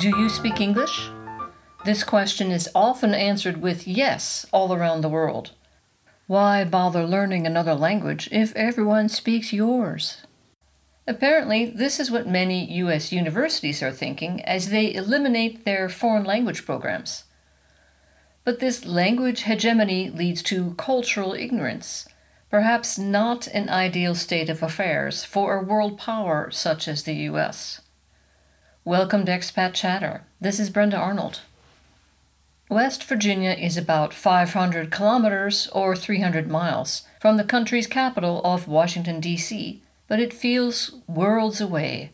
Do you speak English? This question is often answered with yes all around the world. Why bother learning another language if everyone speaks yours? Apparently, this is what many U.S. universities are thinking as they eliminate their foreign language programs. But this language hegemony leads to cultural ignorance, perhaps not an ideal state of affairs for a world power such as the U.S. Welcome to Expat Chatter. This is Brenda Arnold. West Virginia is about 500 kilometers or 300 miles from the country's capital of Washington, D.C., but it feels worlds away.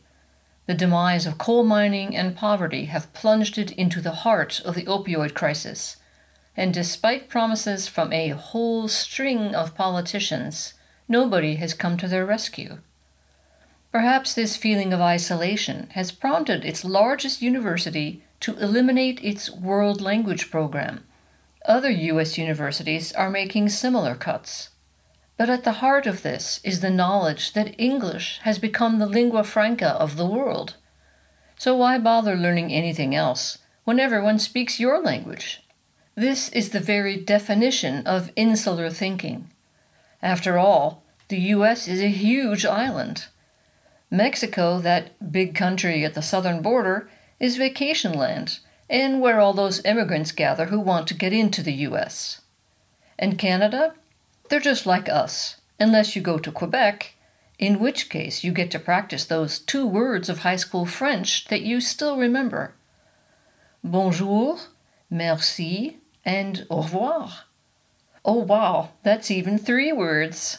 The demise of coal mining and poverty have plunged it into the heart of the opioid crisis. And despite promises from a whole string of politicians, nobody has come to their rescue. Perhaps this feeling of isolation has prompted its largest university to eliminate its world language program. Other U.S. universities are making similar cuts. But at the heart of this is the knowledge that English has become the lingua franca of the world. So why bother learning anything else when everyone speaks your language? This is the very definition of insular thinking. After all, the U.S. is a huge island. Mexico, that big country at the southern border, is vacation land, and where all those immigrants gather who want to get into the U.S. And Canada? They're just like us, unless you go to Quebec, in which case you get to practice those 2 words of high school French that you still remember. Bonjour, merci, and au revoir. Oh wow, that's even 3 words.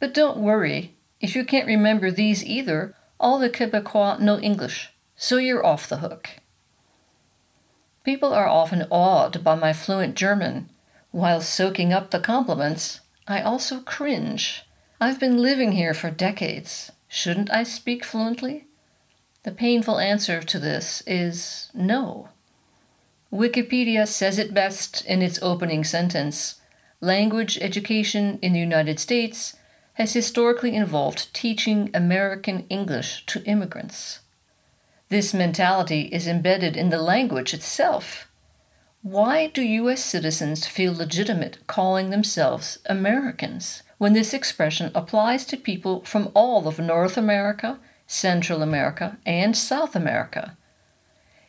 But don't worry, if you can't remember these either, all the Quebecois know English. So you're off the hook. People are often awed by my fluent German. While soaking up the compliments, I also cringe. I've been living here for decades. Shouldn't I speak fluently? The painful answer to this is no. Wikipedia says it best in its opening sentence. Language education in the United States has historically involved teaching American English to immigrants. This mentality is embedded in the language itself. Why do U.S. citizens feel legitimate calling themselves Americans when this expression applies to people from all of North America, Central America, and South America?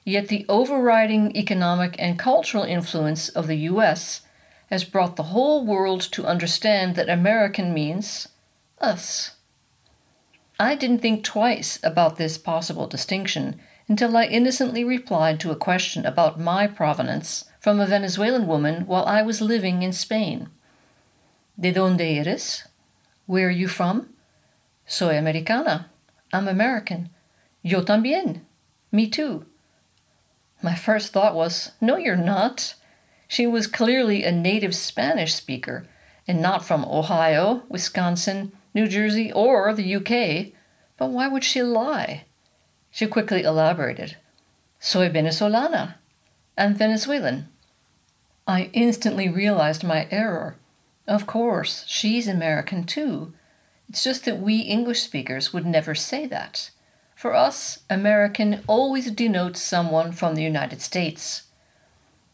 Yet the overriding economic and cultural influence of the U.S. has brought the whole world to understand that American means us. I didn't think twice about this possible distinction until I innocently replied to a question about my provenance from a Venezuelan woman while I was living in Spain. ¿De dónde eres? Where are you from? Soy americana. I'm American. Yo también. Me too. My first thought was, no, you're not. She was clearly a native Spanish speaker and not from Ohio, Wisconsin, New Jersey, or the UK, but why would she lie? She quickly elaborated. Soy venezolana. I'm Venezuelan. I instantly realized my error. Of course, she's American too. It's just that we English speakers would never say that. For us, American always denotes someone from the United States.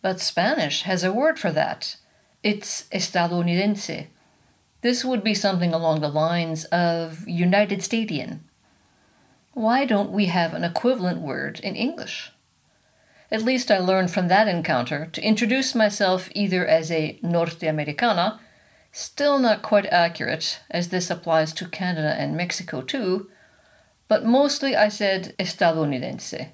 But Spanish has a word for that. It's estadounidense. This would be something along the lines of United Stadian. Why don't we have an equivalent word in English? At least I learned from that encounter to introduce myself either as a Norteamericana, still not quite accurate as this applies to Canada and Mexico too, but mostly I said estadounidense.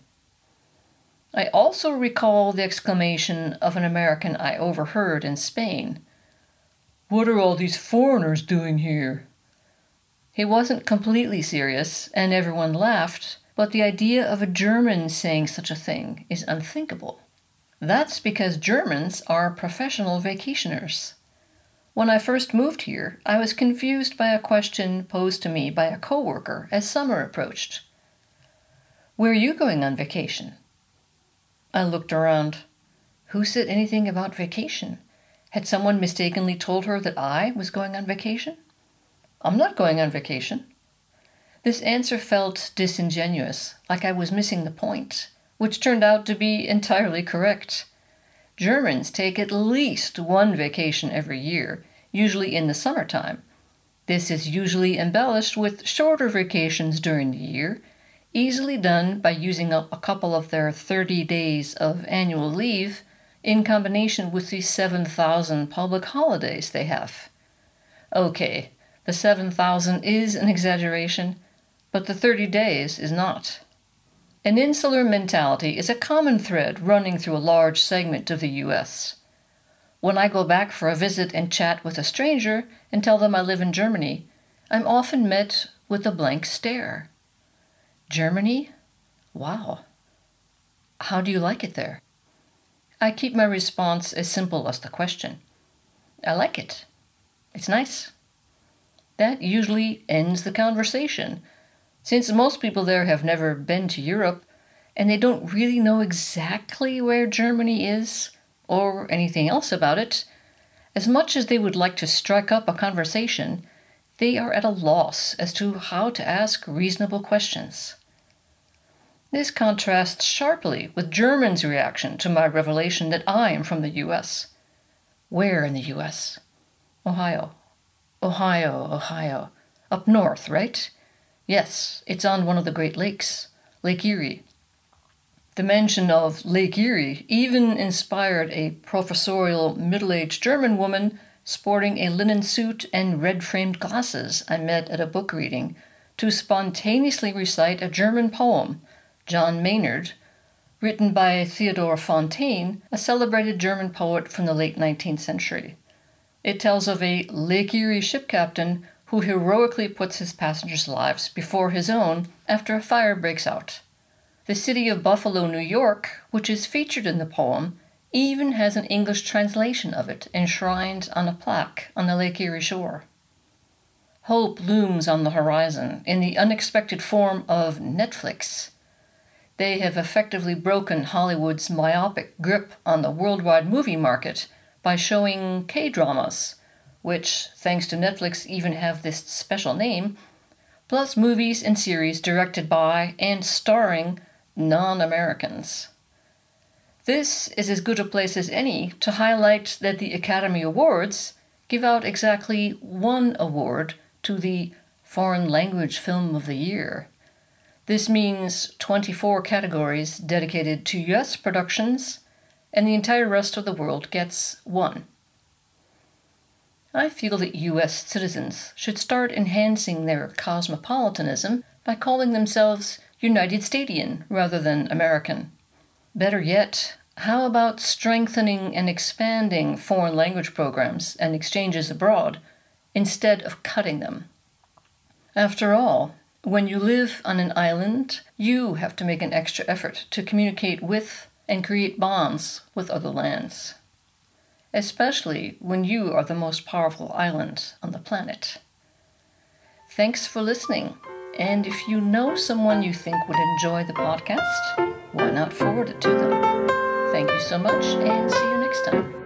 I also recall the exclamation of an American I overheard in Spain. What are all these foreigners doing here? He wasn't completely serious, and everyone laughed, but the idea of a German saying such a thing is unthinkable. That's because Germans are professional vacationers. When I first moved here, I was confused by a question posed to me by a coworker as summer approached. Where are you going on vacation? I looked around. Who said anything about vacation? Had someone mistakenly told her that I was going on vacation? I'm not going on vacation. This answer felt disingenuous, like I was missing the point. which turned out to be entirely correct. Germans take at least one vacation every year, usually in the summertime. This is usually embellished with shorter vacations during the year, easily done by using up a couple of their 30 days of annual leave in combination with the 7,000 public holidays they have. Okay, the 7,000 is an exaggeration, but the 30 days is not. An insular mentality is a common thread running through a large segment of the U.S. When I go back for a visit and chat with a stranger and tell them I live in Germany, I'm often met with a blank stare. Germany? Wow. How do you like it there? I keep my response as simple as the question. I like it. It's nice. That usually ends the conversation, since most people there have never been to Europe, and they don't really know exactly where Germany is, or anything else about it. As much as they would like to strike up a conversation, they are at a loss as to how to ask reasonable questions. This contrasts sharply with Germans' reaction to my revelation that I am from the U.S. Where in the U.S.? Ohio. Ohio, Ohio. Up north, right? Yes, it's on one of the Great Lakes, Lake Erie. The mention of Lake Erie even inspired a professorial middle-aged German woman sporting a linen suit and red-framed glasses I met at a book reading to spontaneously recite a German poem, John Maynard, written by Theodor Fontane, a celebrated German poet from the late 19th century. It tells of a Lake Erie ship captain who heroically puts his passengers' lives before his own after a fire breaks out. The city of Buffalo, New York, which is featured in the poem, even has an English translation of it enshrined on a plaque on the Lake Erie shore. Hope looms on the horizon in the unexpected form of Netflix. They have effectively broken Hollywood's myopic grip on the worldwide movie market by showing K-dramas, which, thanks to Netflix, even have this special name, plus movies and series directed by and starring non-Americans. This is as good a place as any to highlight that the Academy Awards give out exactly one award to the Foreign Language Film of the Year. This means 24 categories dedicated to U.S. productions, and the entire rest of the world gets one. I feel that U.S. citizens should start enhancing their cosmopolitanism by calling themselves United Stadian rather than American. Better yet, how about strengthening and expanding foreign language programs and exchanges abroad instead of cutting them? After all, when you live on an island, you have to make an extra effort to communicate with and create bonds with other lands, especially when you are the most powerful island on the planet. Thanks for listening, and if you know someone you think would enjoy the podcast, why not forward it to them? Thank you so much, and see you next time.